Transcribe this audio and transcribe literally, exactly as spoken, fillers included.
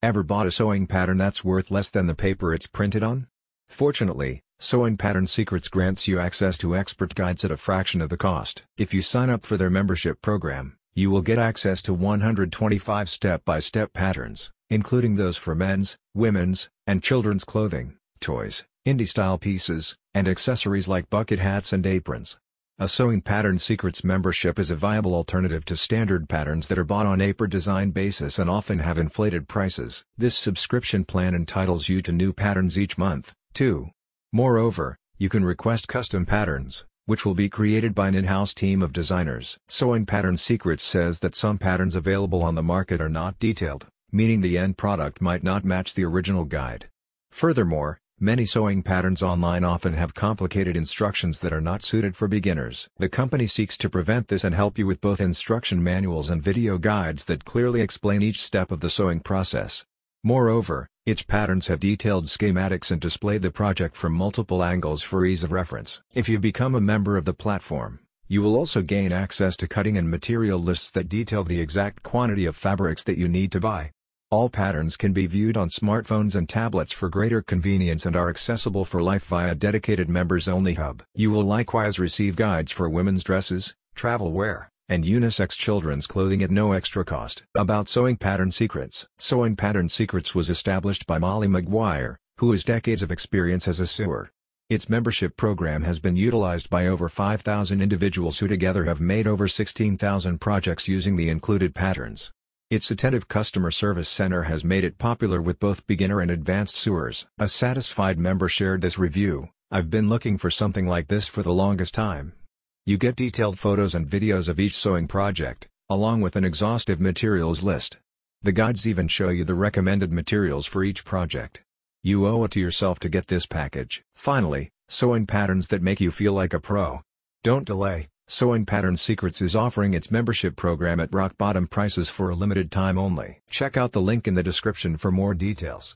Ever bought a sewing pattern that's worth less than the paper it's printed on? Fortunately, Sewing Pattern Secrets grants you access to expert guides at a fraction of the cost. If you sign up for their membership program, you will get access to one hundred twenty-five step-by-step patterns, including those for men's, women's, and children's clothing, toys, indie-style pieces, and accessories like bucket hats and aprons. A Sewing Pattern Secrets membership is a viable alternative to standard patterns that are bought on a per-design basis and often have inflated prices. This subscription plan entitles you to new patterns each month, too. Moreover, you can request custom patterns, which will be created by an in-house team of designers. Sewing Pattern Secrets says that some patterns available on the market are not detailed, meaning the end product might not match the original guide. Furthermore, many sewing patterns online often have complicated instructions that are not suited for beginners. The company seeks to prevent this and help you with both instruction manuals and video guides that clearly explain each step of the sewing process. Moreover, its patterns have detailed schematics and display the project from multiple angles for ease of reference. If you become a member of the platform, you will also gain access to cutting and material lists that detail the exact quantity of fabrics that you need to buy. All patterns can be viewed on smartphones and tablets for greater convenience and are accessible for life via a dedicated members-only hub. You will likewise receive guides for women's dresses, travel wear, and unisex children's clothing at no extra cost. About Sewing Pattern Secrets. Sewing Pattern Secrets was established by Molly Maguire, who has decades of experience as a sewer. Its membership program has been utilized by over five thousand individuals who together have made over sixteen thousand projects using the included patterns. Its attentive customer service center has made it popular with both beginner and advanced sewers. A satisfied member shared this review: "I've been looking for something like this for the longest time." You get detailed photos and videos of each sewing project, along with an exhaustive materials list. The guides even show you the recommended materials for each project. You owe it to yourself to get this package. Finally, sewing patterns that make you feel like a pro. Don't delay. Sewing Pattern Secrets is offering its membership program at rock-bottom prices for a limited time only. Check out the link in the description for more details.